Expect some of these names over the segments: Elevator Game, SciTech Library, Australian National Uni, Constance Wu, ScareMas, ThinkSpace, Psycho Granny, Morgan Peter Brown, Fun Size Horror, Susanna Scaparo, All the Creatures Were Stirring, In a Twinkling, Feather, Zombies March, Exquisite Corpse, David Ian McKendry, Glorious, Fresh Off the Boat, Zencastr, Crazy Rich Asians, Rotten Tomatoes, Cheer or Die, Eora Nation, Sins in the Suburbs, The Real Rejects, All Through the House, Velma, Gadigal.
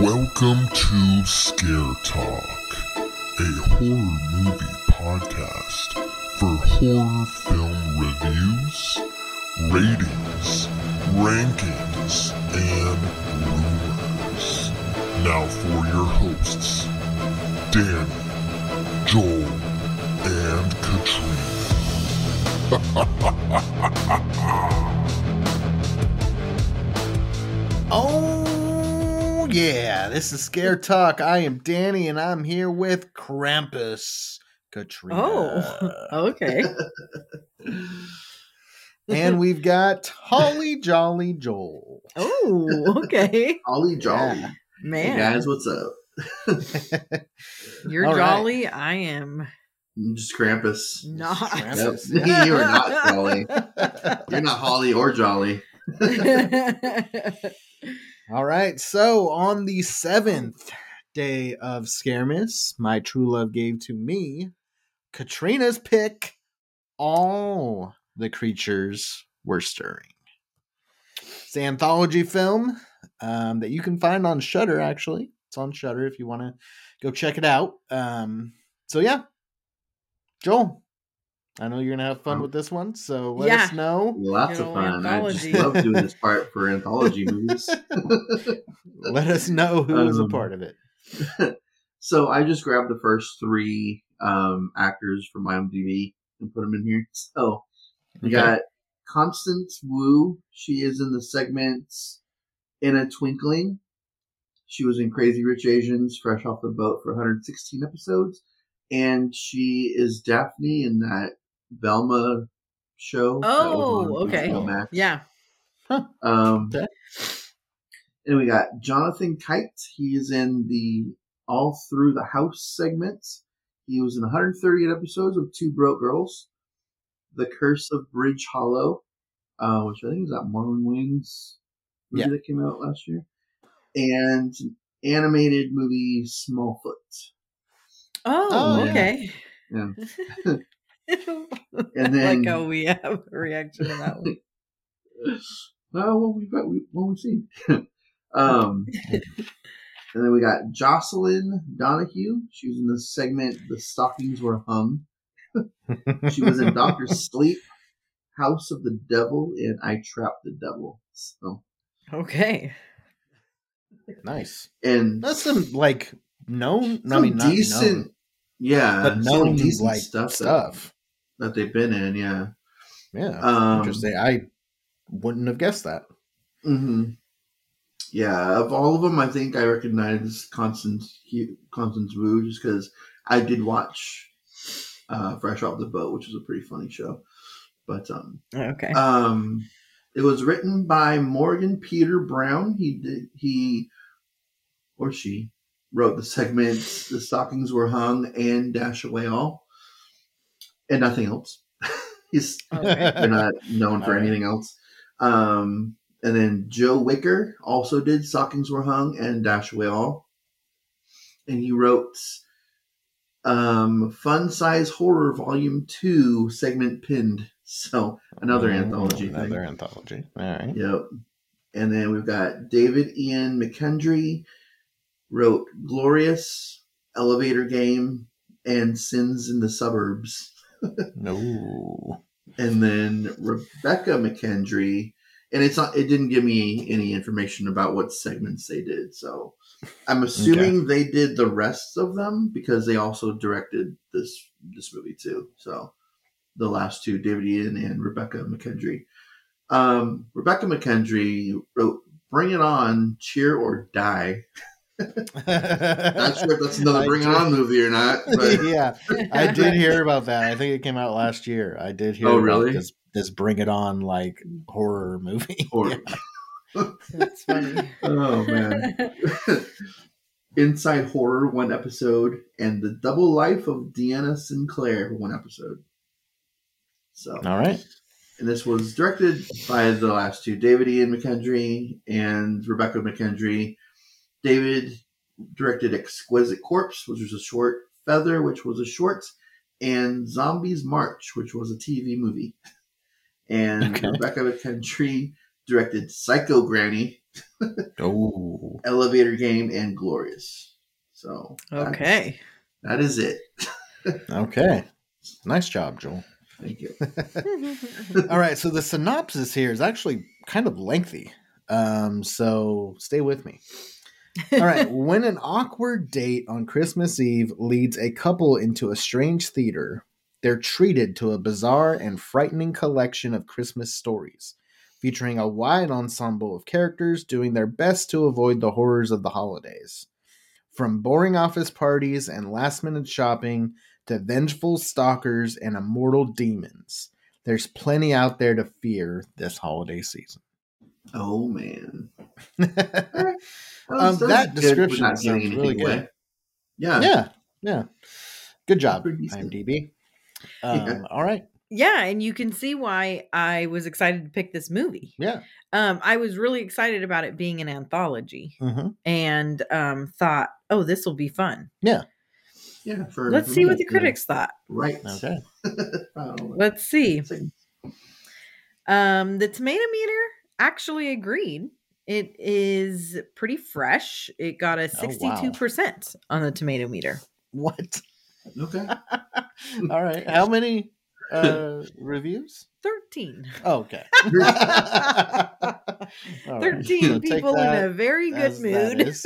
Welcome to Scare Talk, a horror movie podcast for horror film reviews, ratings, rankings, and rumors. Now for your hosts, Danny, Joel, and Katrina. Oh yeah, this is Scare Talk. I am Danny, and I'm here with Krampus, Katrina. Oh, okay. And we've got Holly Jolly Joel. Oh, okay. Holly Jolly. Yeah. Man. Hey guys, what's up? You're all jolly, right. I am. I'm just Krampus. Not. Krampus. Nope. You are not jolly. You're not Holly or jolly. All right, so on the 7th day of ScareMas, my true love gave to me Katrina's pick, All the Creatures Were Stirring. It's an anthology film that you can find on Shudder, actually. It's on Shudder if you want to go check it out. So, yeah. Joel, I know you're going to have fun with this one, so let us know. Lots of fun. Anthology. I just love doing this part for anthology movies. Let us know who was a part of it. So, I just grabbed the first three actors from IMDb and put them in here. So, we got Constance Wu. She is in the segment In a Twinkling. She was in Crazy Rich Asians, Fresh Off the Boat for 116 episodes. And she is Daphne in that Velma show. Oh, okay. Yeah. Huh. And we got Jonathan Kite. He is in the All Through the House segment. He was in 138 episodes of Two Broke Girls. The Curse of Bridge Hollow, which I think was that Marlon Wayne's movie that came out last year, and an animated movie Smallfoot. Oh, okay. Yeah. And then, like how we have a reaction to that one. Well, we've seen. And then we got Jocelyn Donahue. She was in the segment "The Stockings Were Hung." She was in Dr. Sleep, House of the Devil, and I Trapped the Devil. So. Okay. Nice. And that's some like known, some decent, not known, but known decent like stuff that they've been in. Yeah. Yeah. Interesting. I wouldn't have guessed that. Mm-hmm. Yeah. Of all of them, I think I recognize Constance Wu just because I did watch Fresh Off the Boat, which is a pretty funny show, but it was written by Morgan Peter Brown. She wrote the segments "The Stockings Were Hung" and "Dash Away All," and nothing else. They're not known for anything else. And then Joe Wicker also did "Stockings Were Hung" and "Dash Away All," and he wrote Fun Size Horror Volume 2 segment Pinned. So another anthology thing. Another anthology. All right. Yep. And then we've got David Ian McKendry wrote Glorious, Elevator Game, and Sins in the Suburbs. No. And then Rebecca McKendry, and it didn't give me any information about what segments they did, so I'm assuming they did the rest of them because they also directed this movie too. So the last two, David Ian and Rebecca McKendry. Rebecca McKendry wrote "Bring It On, Cheer or Die." Not sure if that's another Bring It On movie or not. But. Yeah, I did hear about that. I think it came out last year. I did hear about this Bring It On like horror movie. Horror. Yeah. That's funny. Oh man. Inside Horror, one episode, and The Double Life of Deanna Sinclair, one episode. So all right. And this was directed by the last two, David Ian McKendry and Rebecca McKendry. David directed Exquisite Corpse, which was a short, Feather, which was a short, and Zombies March, which was a TV movie. And Rebecca McKendry directed Psycho Granny, Oh. Elevator Game and Glorious. So okay, that is it. Okay. Nice job, Joel. Thank you. All right. So the synopsis here is actually kind of lengthy. So stay with me. All right. When an awkward date on Christmas Eve leads a couple into a strange theater, they're treated to a bizarre and frightening collection of Christmas stories, featuring a wide ensemble of characters doing their best to avoid the horrors of the holidays. From boring office parties and last-minute shopping to vengeful stalkers and immortal demons, there's plenty out there to fear this holiday season. Oh, man. That description sounds really good. Yeah. Good job, IMDb. All right. Yeah, and you can see why I was excited to pick this movie. Yeah. I was really excited about it being an anthology, and thought, oh, this will be fun. Yeah. Yeah. Let's see what the critics thought. Right. Okay. Let's see. The tomato meter actually agreed. It is pretty fresh. It got a 62% on the tomato meter. What? Okay. All right. How many reviews? 13. Oh, okay. 13 right. People in a very good mood.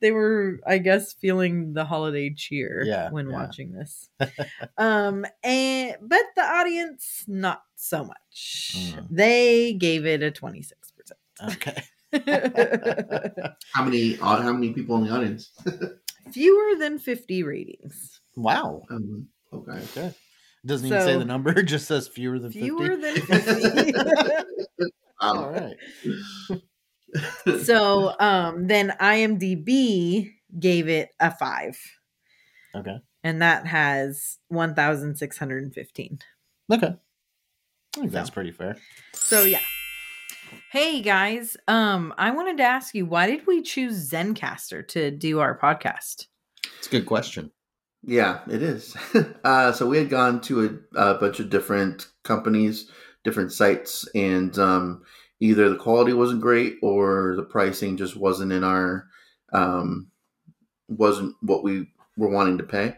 They were, I guess, feeling the holiday cheer when watching this. But the audience, not so much. They gave it a 26%. Okay. How many people in the audience? Fewer than 50 ratings. Wow. Okay. Doesn't even say the number, it just says fewer than 50. All right. So then IMDb gave it a 5. Okay. And that has 1,615. Okay. I think that's pretty fair. So yeah. Hey guys, I wanted to ask you, why did we choose Zencastr to do our podcast? It's a good question. Yeah, it is. So we had gone to a bunch of different companies, different sites, and either the quality wasn't great or the pricing just wasn't in our, wasn't what we were wanting to pay.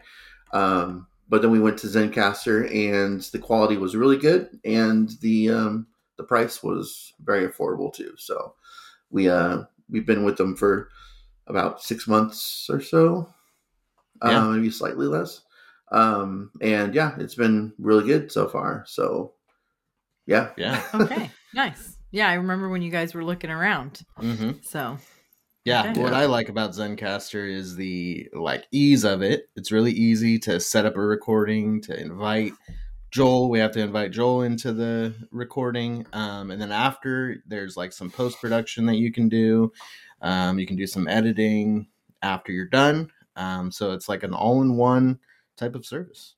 But then we went to Zencastr and the quality was really good and the price was very affordable too. So we've been with them for about 6 months or so. Maybe slightly less. And yeah, it's been really good so far. So yeah. Yeah. Okay. Nice. Yeah. I remember when you guys were looking around. Mm-hmm. So yeah. Okay. What I like about Zencastr is the ease of it. It's really easy to set up a recording, to invite Joel. We have to invite Joel into the recording. And then after there's some post-production that you can do. You can do some editing after you're done. So it's an all-in-one type of service.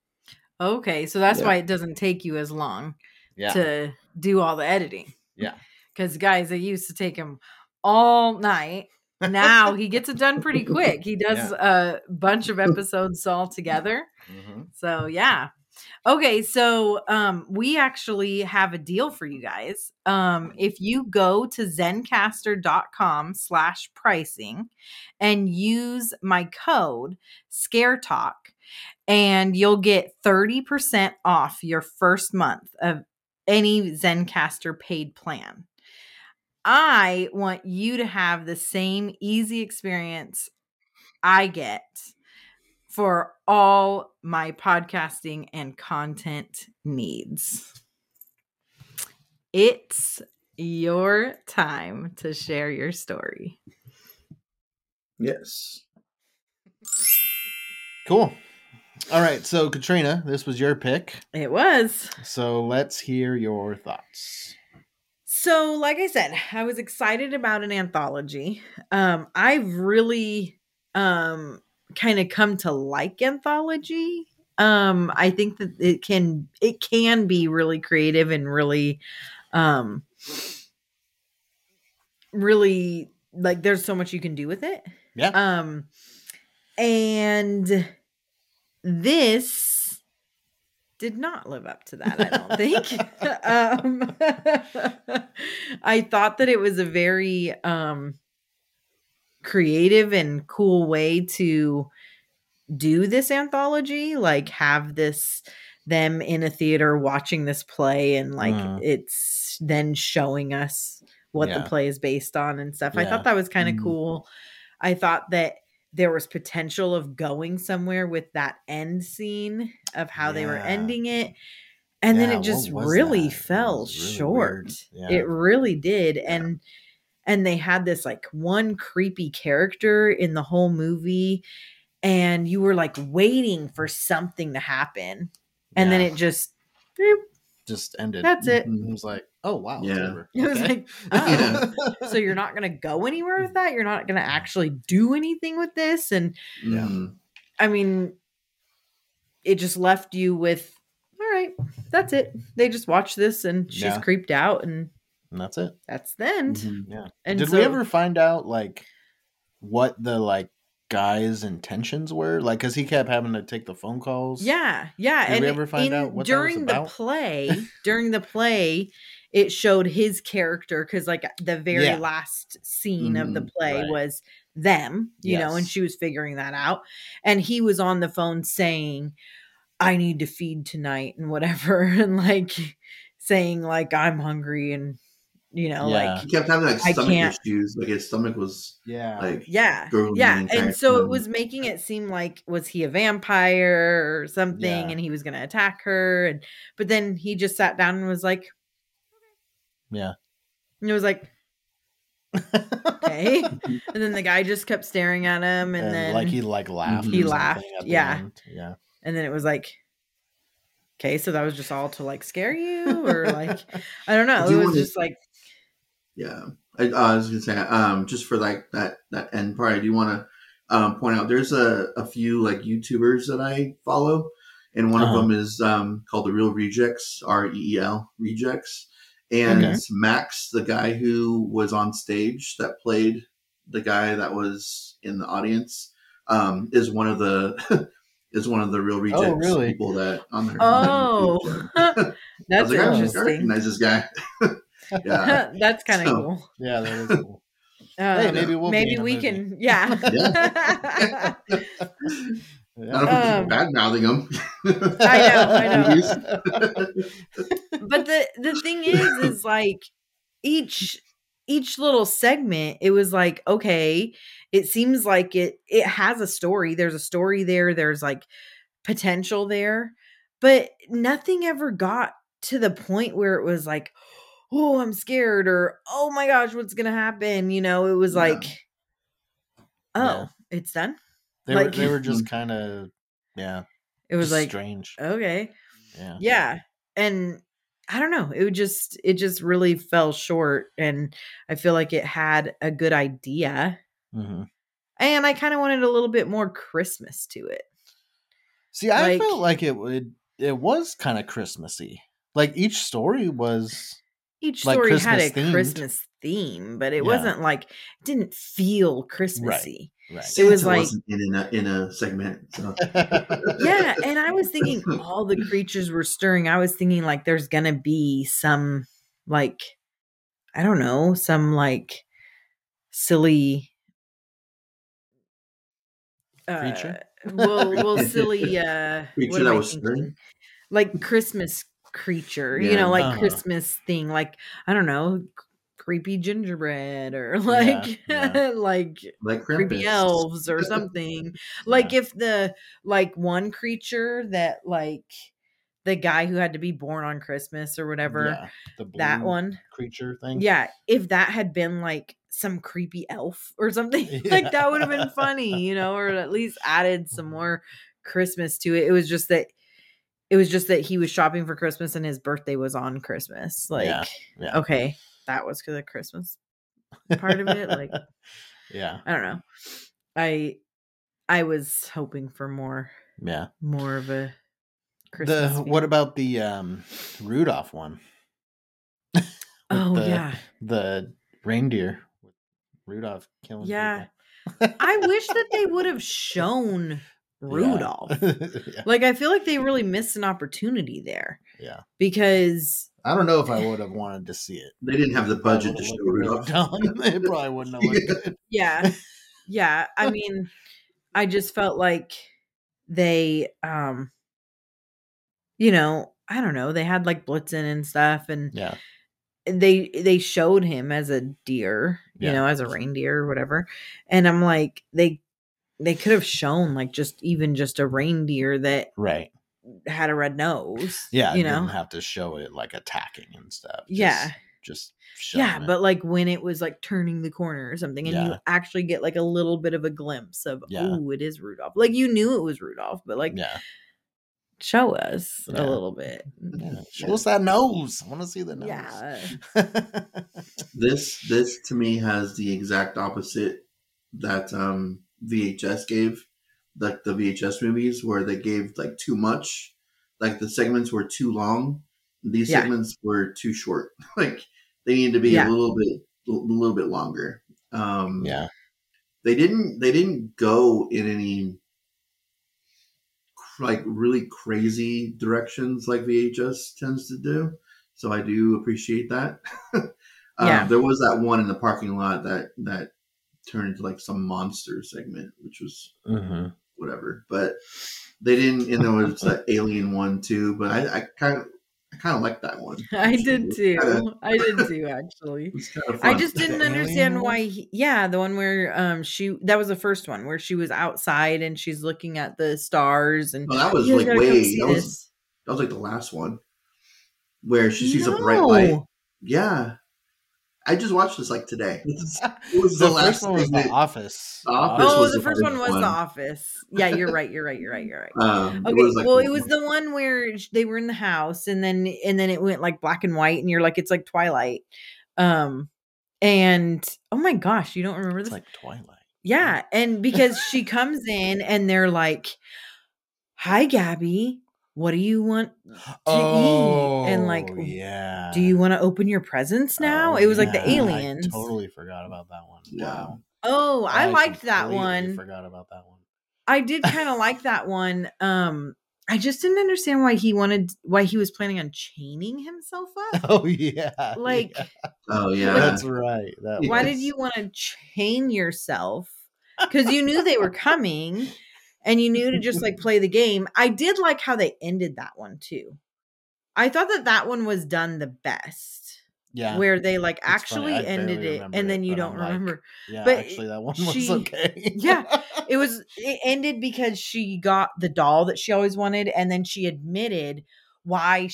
Okay. So that's why it doesn't take you as long to do all the editing. Yeah. Because guys, it used to take him all night. Now he gets it done pretty quick. He does a bunch of episodes all together. Mm-hmm. So yeah. Okay. So, we actually have a deal for you guys. If you go to zencastr.com/pricing and use my code Scare Talk, and you'll get 30% off your first month of any Zencastr paid plan. I want you to have the same easy experience I get for all my podcasting and content needs. It's your time to share your story. Yes. Cool. All right. So, Katrina, this was your pick. It was. So, let's hear your thoughts. So, like I said, I was excited about an anthology. I've really... kind of come to like anthology. I think that it can be really creative and really, really there's so much you can do with it. Yeah. And this did not live up to that, I don't think. I thought that it was a very creative and cool way to do this anthology, like have this them in a theater watching this play and like it's then showing us what the play is based on and stuff. Yeah. I thought that was kind of cool. I thought that there was potential of going somewhere with that end scene of how they were ending it. And then it just really fell short. Yeah. It really did. And they had this like one creepy character in the whole movie and you were like waiting for something to happen. And then it just ended. That's it. It was like, oh, wow. Yeah. It's over. It was like, oh, so you're not going to go anywhere with that? You're not going to actually do anything with this? And I mean, it just left you with, all right, that's it. They just watch this and she's creeped out and that's it. That's the end. Mm-hmm. Yeah. And did we ever find out like what the like guy's intentions were, like, because he kept having to take the phone calls. Did and we ever find out what during that was about? During the play it showed his character, because like the very last scene of the play was them, you know, and she was figuring that out, and he was on the phone saying, I need to feed tonight and whatever, and like saying like, I'm hungry, and you know, like he kept having like stomach issues, like his stomach was and so it was making it seem like, was he a vampire or something and he was gonna attack her, and but then he just sat down and was like, and it was like okay, and then the guy just kept staring at him, and then like he like laughed, yeah, and then it was like, okay, so that was just all to like scare you, or like I don't know, it was just like. Yeah, I was gonna say, just for like that end part, I do want to point out there's a few like YouTubers that I follow, and one of them is called The Real Rejects, REEL Rejects, and it's Max, the guy who was on stage that played the guy that was in the audience, is one of the Real Rejects people that on there. Oh, that's like, interesting. I recognize this guy. Yeah, that's kind of cool. Yeah, that is cool. Hey, maybe we can. Yeah. I don't know if you're bad mouthing them. I know. But the thing is like each little segment, it was like, okay, it seems like it has a story. There's a story there. There's like potential there, but nothing ever got to the point where it was like, oh, I'm scared, or oh my gosh, what's gonna happen? You know, it was like, it's done. They were just kind of, it was like strange. Okay, yeah, and I don't know. It just really fell short, and I feel like it had a good idea, and I kind of wanted a little bit more Christmas to it. See, I felt like it was kind of Christmassy. Like each story was. Each story like had a Christmas theme, but it wasn't like, it didn't feel Christmassy. Right. It was like in a segment. So. Yeah. And I was thinking all the creatures were stirring. I was thinking like, there's going to be some like, I don't know, some like silly. Creature? Silly. Creature that was stirring? Like Christmas creature, you know, like Christmas thing, like I don't know, creepy gingerbread, or like like creepy elves or something. Like if the like one creature that like the guy who had to be born on Christmas or whatever, that one creature thing, if that had been like some creepy elf or something, like that would have been funny, you know, or at least added some more Christmas to it. It was just that he was shopping for Christmas and his birthday was on Christmas. Like, okay, that was the Christmas part of it. Like, I don't know. I was hoping for more of a Christmas. What about the Rudolph one? The reindeer with Rudolph killing people. I wish that they would have shown brutal. Yeah. Yeah. Like, I feel like they really missed an opportunity there. Yeah. Because I don't know if I would have wanted to see it. They didn't have the budget to show Rudolph. They probably wouldn't have looked good. Yeah. Yeah. I mean, I just felt like they, you know, I don't know. They had like Blitzen and stuff, and yeah, they showed him as a deer, you yeah. know, as a reindeer or whatever. And I'm like, they could have shown like just a reindeer that right had a red nose. Yeah, you know, didn't have to show it like attacking and stuff. Yeah, just showing yeah. It. But like when it was like turning the corner or something, and yeah. you actually get like a little bit of a glimpse of yeah. oh, it is Rudolph. Like you knew it was Rudolph, but like yeah. show us yeah. a little bit. Yeah. Show us that nose. I want to see the nose. Yeah. This to me has the exact opposite that VHS gave, like the VHS movies where they gave like too much, like the segments were too long. These yeah. segments were too short. Like they needed to be yeah. a little bit longer. Yeah. They didn't go in any like really crazy directions like VHS tends to do. So I do appreciate that. Yeah. There was that one in the parking lot that turned into like some monster segment, which was mm-hmm. whatever, but they didn't, and there was that alien one too, but I kind of liked that one. I did too, actually. Kind of I just didn't understand why. The one where that was the first one where she was outside and she's looking at the stars, and that was like way. That was like the last one where she sees a bright light. Yeah, I just watched this like today. It was the last one was The Office. Oh, the first one was The Office. Yeah, you're right. Okay, it was like it was the one where they were in the house, and then it went like black and white, and you're like, it's like Twilight. And oh my gosh, you don't remember this? It's like Twilight. Yeah, and because she comes in, and they're like, "Hi, Gabby. What do you want to eat?" And like, yeah. Do you want to open your presents now? It was like the aliens. I totally forgot about that one. Wow. Oh, I liked that one. Forgot about that one. I did kind of like that one. I just didn't understand why he was planning on chaining himself up. Oh yeah. Like, yeah. Oh yeah. That's right. Why did you want to chain yourself? Because you knew they were coming. And you knew to just like play the game. I did like how they ended that one too. I thought that one was done the best. Yeah. Where they like actually ended it. And then you don't remember. Yeah, but actually that one was okay. Yeah. It ended because she got the doll that she always wanted. And then she admitted why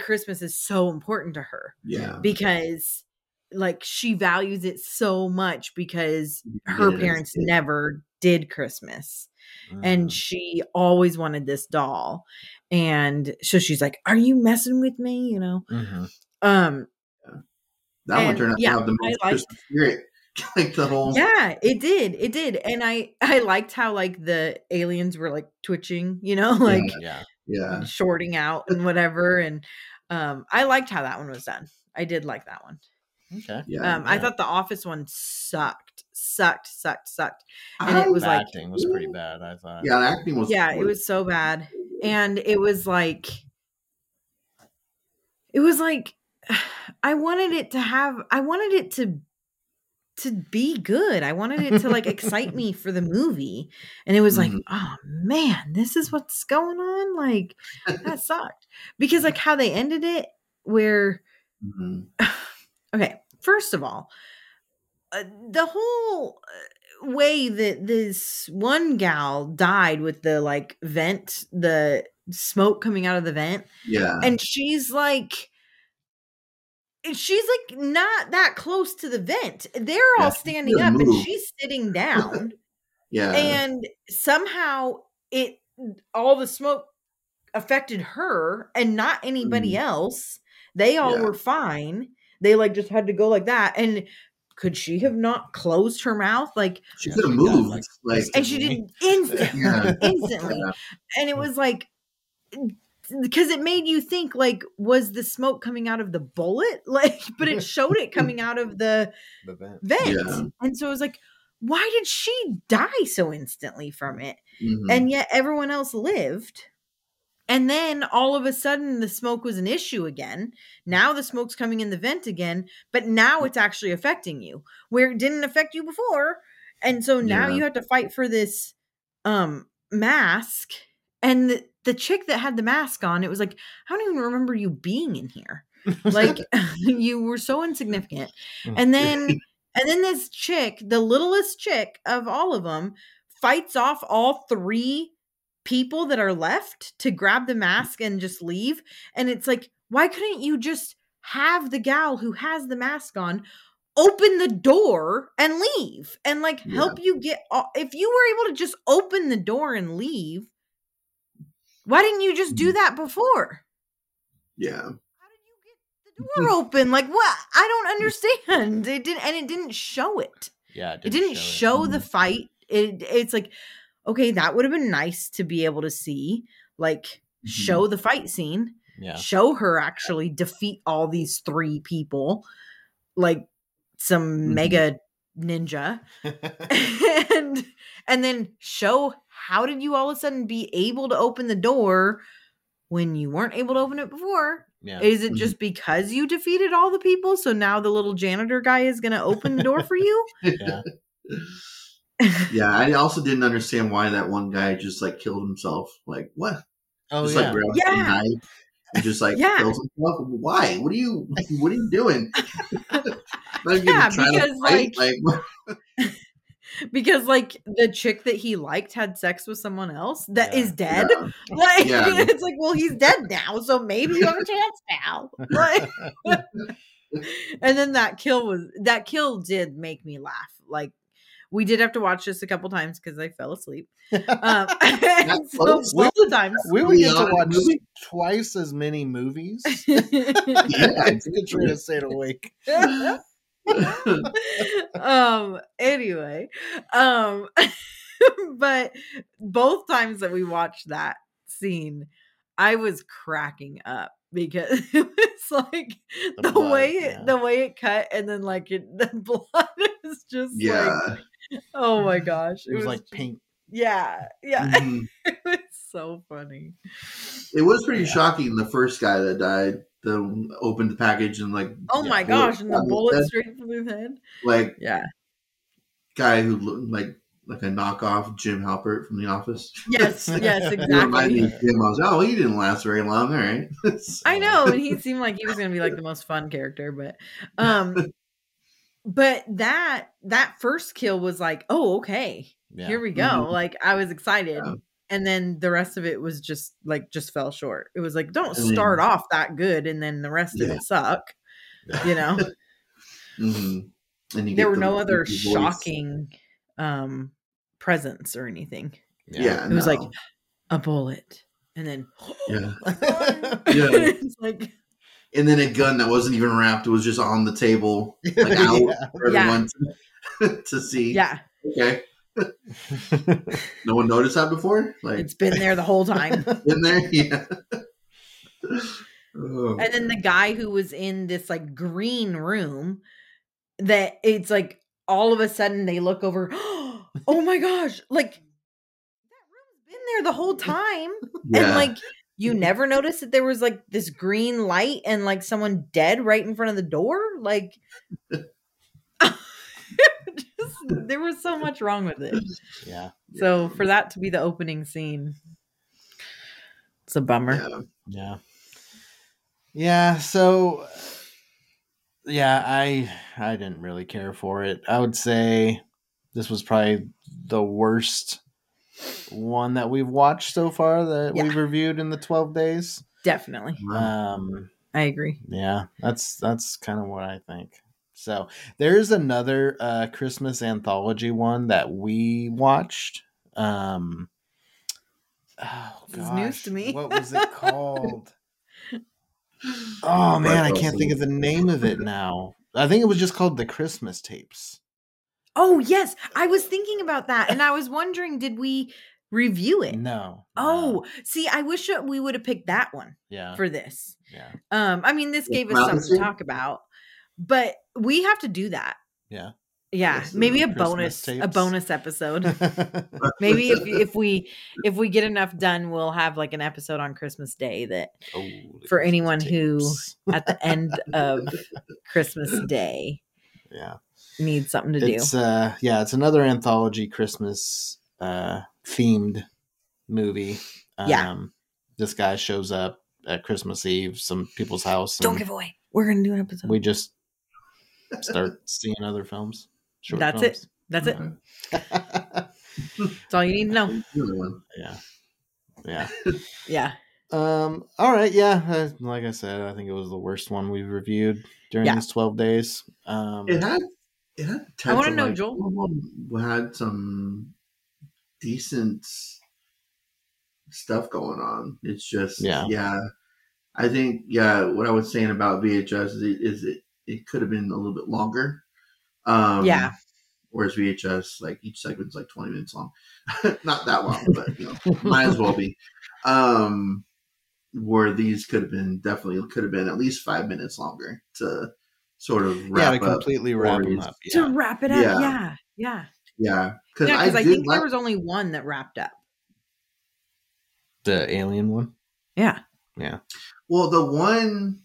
Christmas is so important to her. Yeah. Because like she values it so much because her parents never did Christmas. And she always wanted this doll, and so she's like, "Are you messing with me?" You know. Mm-hmm. That one turned out to have the most Christmas spirit, like the whole. Yeah, it did, and I liked how like the aliens were like twitching, you know, like shorting out and whatever, and I liked how that one was done. I did like that one. Okay. Yeah. I thought the Office one sucked. And it was like acting was pretty bad, I thought. Yeah, the acting was it was so bad. And it was like I wanted it to be good. I wanted it to like excite me for the movie. And it was like, oh man, this is what's going on. Like that sucked. Because like how they ended it where okay, first of all, the whole way that this one gal died with the like vent, the smoke coming out of the vent. Yeah. And she's like not that close to the vent. They're all standing up and she's sitting down. Yeah. And somehow all the smoke affected her and not anybody else. They all were fine. They like just had to go like that. And could she have not closed her mouth? Like she could have moved, like and she didn't instantly. Yeah. And it was like, because it made you think like, was the smoke coming out of the bullet? Like, but it showed it coming out of the vent. Yeah. And so it was like, why did she die so instantly from it? Mm-hmm. And yet everyone else lived. And then all of a sudden the smoke was an issue again. Now the smoke's coming in the vent again, but now it's actually affecting you where it didn't affect you before. And so now you have to fight for this mask. And the chick that had the mask on, it was like, I don't even remember you being in here. Like you were so insignificant. And then this chick, the littlest chick of all of them, fights off all three people that are left to grab the mask and just leave. And it's like, why couldn't you just have the gal who has the mask on open the door and leave and help you get off? If you were able to just open the door and leave, why didn't you just do that before? Yeah. Door open, like what? I don't understand. It didn't show it. Yeah, it didn't show the fight. It's like, okay, that would have been nice to be able to see, show the fight scene. Yeah, show her actually defeat all these three people, like some mega ninja, and then show how did you all of a sudden be able to open the door when you weren't able to open it before. Yeah. Is it just because you defeated all the people, so now the little janitor guy is going to open the door for you? Yeah. Yeah, I also didn't understand why that one guy just killed himself. Like what? Oh, just, yeah. Just grabbed a knife and just kills himself. Why? What are you doing? Because the chick that he liked had sex with someone else that is dead. Yeah. It's like, well, he's dead now, so maybe you have a chance now. And then that kill did make me laugh. Like, we did have to watch this a couple times because I fell asleep. We would get to watch twice as many movies. I did try to stay awake. But both times that we watched that scene, I was cracking up because it was the blood, way it cut, and then the blood is just oh my gosh, it was pink. It was so funny. It was pretty shocking. The first guy that died, opened the package and gosh, and the bullet straight from his head. Guy who looked like a knockoff Jim Halpert from The Office. Yes, exactly. It reminded me of Jim. I was he didn't last very long. All right. I know, and he seemed like he was going to be the most fun character, but but that first kill was oh, okay, here we go. Mm-hmm. I was excited. Yeah. And then the rest of it was just fell short. It was don't start off that good and then the rest of it suck, you know? Mm-hmm. And there were no other shocking presence or anything. Yeah. It was a bullet and then. Yeah. It's and then a gun that wasn't even wrapped. It was just on the table, out for everyone to see. Yeah. Okay. No one noticed that before. It's been there the whole time. Been there, yeah. Oh. And then the guy who was in this green room, that it's all of a sudden they look over. Oh my gosh! That room's been there the whole time, and you never noticed that there was this green light and someone dead right in front of the door, There was so much wrong with it. Yeah. So for that to be the opening scene, it's a bummer. Yeah. Yeah. So I didn't really care for it. I would say this was probably the worst one that we've watched so far that we've reviewed in the 12 days. Definitely. I agree. Yeah. That's kind of what I think. So there's another Christmas anthology one that we watched. This is news to me. What was it called? Oh man, I can't think of the name of it now. I think it was just called The Christmas Tapes. Oh yes, I was thinking about that, and I was wondering, did we review it? No. Oh, see, I wish we would have picked that one. Yeah. For this. Yeah. I mean, this gave us something to talk about. But we have to do that. Yeah. Yeah, maybe a bonus episode. Maybe if we get enough done, we'll have like an episode on Christmas Day that for anyone who at the end of Christmas Day, needs something to do. It's another anthology Christmas themed movie. This guy shows up at Christmas Eve, some people's house. Don't give away. We're gonna do an episode. We just start seeing other films. That's it. That's all you need to know. Yeah. All right. Yeah. Like I said, I think it was the worst one we've reviewed during these 12 days. It had I want to know, like, Joel. We had some decent stuff going on. It's just, I think, what I was saying about VHS is it could have been a little bit longer. Whereas VHS, like, each segment's like 20 minutes long. Not that long, but might as well be. Where these could have been at least 5 minutes longer to sort of wrap up. Yeah, to completely wrap them up. Yeah. To wrap it up, yeah. Yeah, because I think there was only one that wrapped up. The alien one? Yeah. Yeah. Well, the one...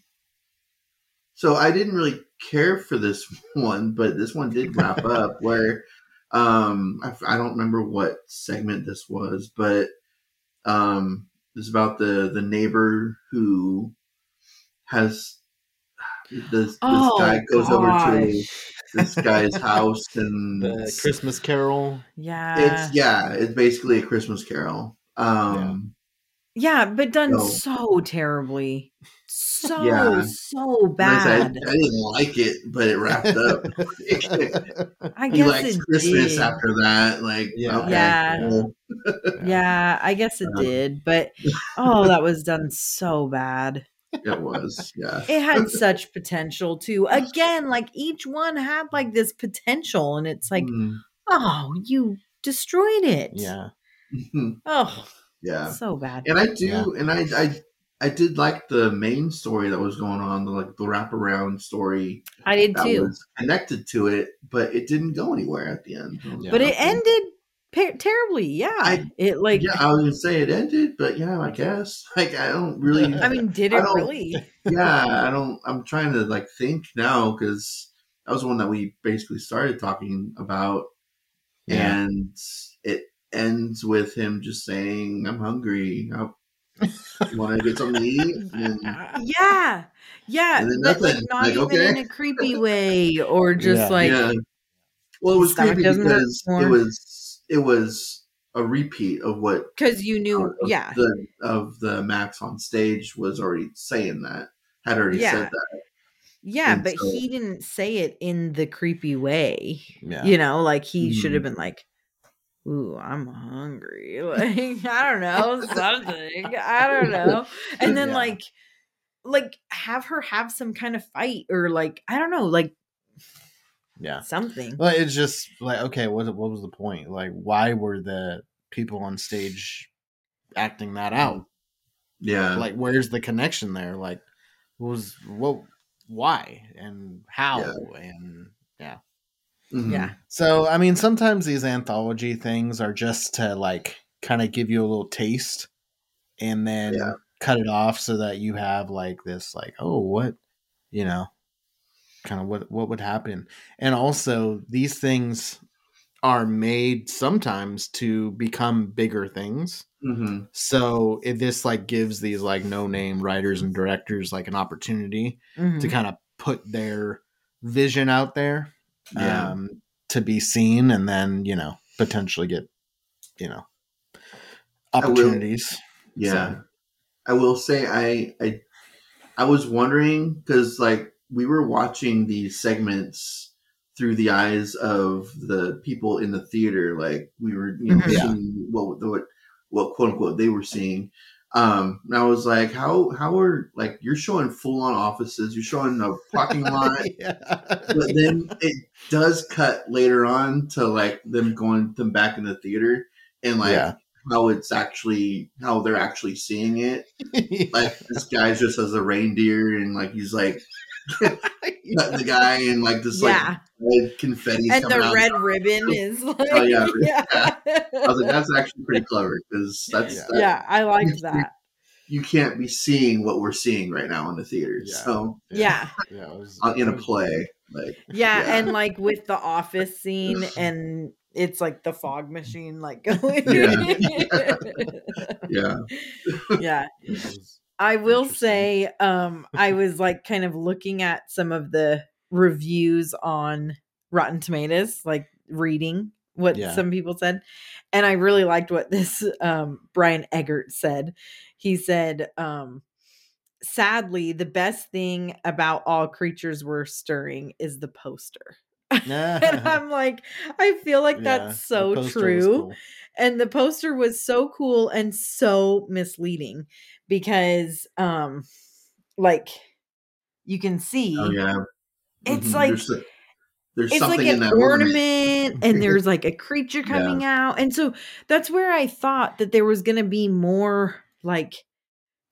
So I didn't really care for this one, but this one did wrap up where I don't remember what segment this was, but it's about the neighbor who has this guy goes over to this guy's house and the Christmas Carol. Yeah. It's basically a Christmas Carol. Yeah, but done so terribly. So bad. I didn't like it, but it wrapped up. I guess it Christmas did. After that. Like, I guess it did. But, that was done so bad. It was, It had such potential, too. Again, like, each one had, like, this potential. And it's like, you destroyed it. Yeah. Oh, yeah, so bad. And I did like the main story that was going on, the wraparound story. I did too. Was connected to it, but it didn't go anywhere at the end. Yeah. But it ended terribly. Yeah, I was gonna say it ended, but I guess I don't really. I mean, did it really? Yeah, I don't. I'm trying to think now because that was one that we basically started talking about, and it ends with him just saying, "I'm hungry. You want to get something to eat?" And and not even in a creepy way, or just Well, it was creepy because it was a repeat of what, because you knew the Max on stage was already saying that, had already said that. Yeah, and but so, he didn't say it in the creepy way. Yeah. He should have been like, "Ooh, I'm hungry." I don't know, something. I don't know. And then like have her have some kind of fight, or I don't know, something. Well, it's just okay, what was the point? Why were the people on stage acting that out? Yeah. Where's the connection there? Why and how and yeah. Mm-hmm. Yeah. So, I mean, sometimes these anthology things are just to kind of give you a little taste and then cut it off so that you have this what would happen. And also these things are made sometimes to become bigger things. Mm-hmm. So this gives these no name writers and directors an opportunity to kind of put their vision out there. Yeah. To be seen, and then potentially get opportunities. I will say I was wondering because we were watching these segments through the eyes of the people in the theater, we were seeing what quote unquote they were seeing. And I was like, how are you're showing full on offices, you're showing a parking lot, but then it does cut later on to them going them back in the theater and how they're actually seeing it. This guy just has a reindeer and he's Cutting the guy and like this like red confetti and the red ribbon is like I was like, that's actually pretty clever because that's I liked that. You can't be seeing what we're seeing right now in the theaters. Yeah. So in a play, like and like with the office scene and it's like the fog machine, like going. I will say, I was like kind of looking at some of the reviews on Rotten Tomatoes, like reading what some people said. And I really liked what this Brian Eggert said. He said, sadly, the best thing about All Creatures Were Stirring is the poster. And I'm like, I feel like that's so true. Cool. And the poster was so cool and so misleading because, like, you can see it's like there's something like in that ornament and there's like a creature coming out. And so that's where I thought that there was going to be more like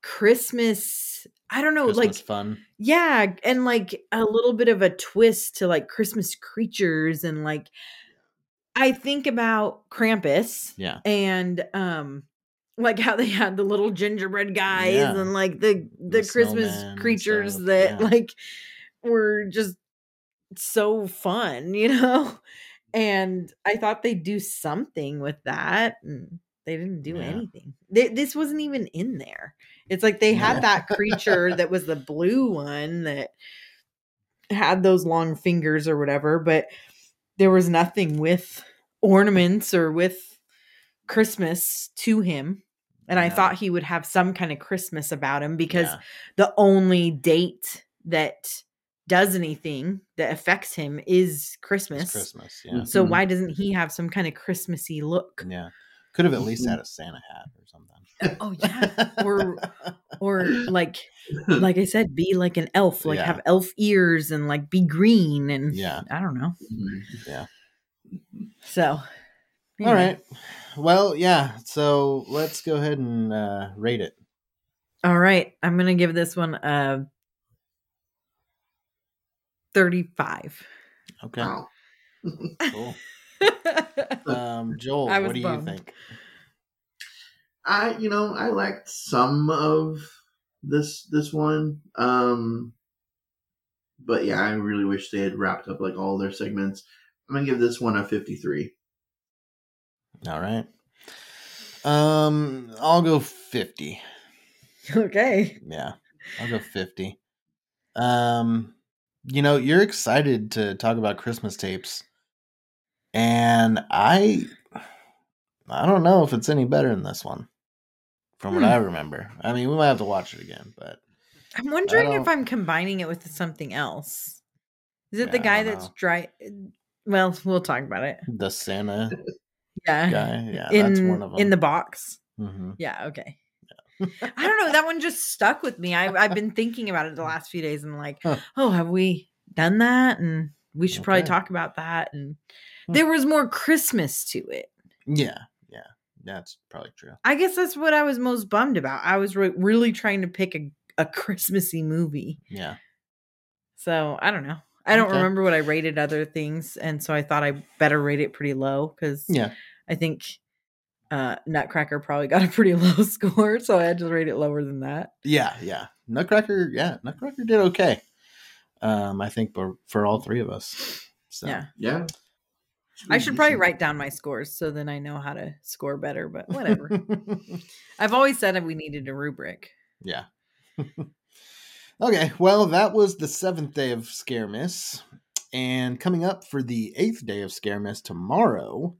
Christmas. I don't know, Christmas like fun. Yeah. And like a little bit of a twist to like Christmas creatures. And like, I think about Krampus and, like how they had the little gingerbread guys and like the Christmas creatures that like were just so fun, you know? And I thought they'd do something with that. And they didn't do anything. This wasn't even in there. It's like they had that creature that was the blue one that had those long fingers or whatever, but there was nothing with ornaments or with Christmas to him. And I thought he would have some kind of Christmas about him because the only date that does anything that affects him is Christmas. It's Christmas, so why doesn't he have some kind of Christmassy look? Yeah. Could have at least had a Santa hat or something. Oh yeah, or like I said, be like an elf, like have elf ears and like be green and I don't know. Yeah. So, anyway. All right. Well, yeah. So let's go ahead and rate it. All right, I'm gonna give this one a 35. Okay. Wow. Cool. Joel, what do you think? I liked some of this one, but yeah, I really wish they had wrapped up like all their segments. I'm gonna give this one a 53. All right, I'll go 50. Okay, yeah, I'll go 50. You know, you're excited to talk about Christmas tapes. And I don't know if it's any better than this one, from what I remember. I mean, we might have to watch it again, but I'm wondering if I'm combining it with something else. Is it the guy that's dry? Well, we'll talk about it. The Santa guy. Yeah, that's one of them. In the box. Mm-hmm. Yeah, okay. Yeah. I don't know. That one just stuck with me. I've been thinking about it the last few days and like, have we done that? And we should probably talk about that. And there was more Christmas to it. Yeah. Yeah. That's probably true. I guess that's what I was most bummed about. I was really trying to pick a Christmassy movie. Yeah. So I don't know. I don't remember what I rated other things. And so I thought I better rate it pretty low because I think Nutcracker probably got a pretty low score. So I had to rate it lower than that. Yeah. Yeah. Nutcracker did okay. I think for all three of us. So. Yeah. Yeah. I should probably write down my scores so then I know how to score better, but whatever. I've always said we needed a rubric. Yeah. Okay, well, that was the 7th day of ScareMas. And coming up for the 8th day of ScareMas tomorrow,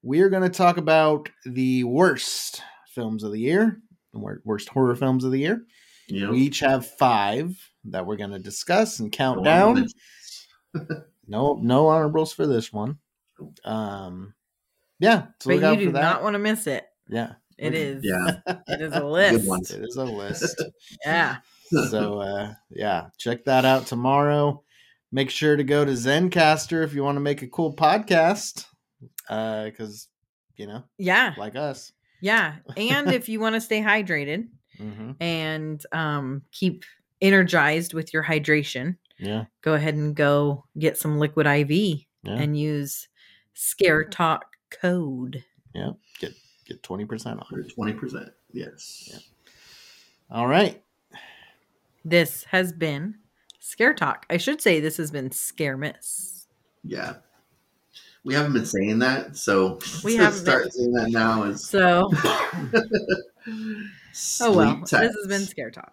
we're going to talk about the worst films of the year, the worst horror films of the year. Yep. We each have 5 that we're going to discuss and count down. No honorables for this one. So look out for that. You do not want to miss it. Yeah. It is. Yeah. It is a list. Yeah. So check that out tomorrow. Make sure to go to Zencastr if you want to make a cool podcast. Because like us. Yeah. And if you want to stay hydrated and keep energized with your hydration, go ahead and go get some liquid IV and use Scare Talk code. Yeah. Get 20% off. 20%. Yes. Yeah. All right. This has been Scare Talk. I should say this has been ScareMas. Yeah. We haven't been saying that, so we have start saying that now. Is... So, oh well, this has been Scare Talk.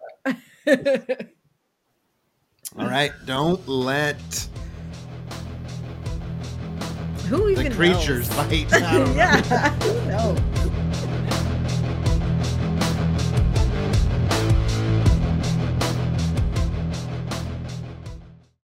All right, don't let the creatures bite. I don't know.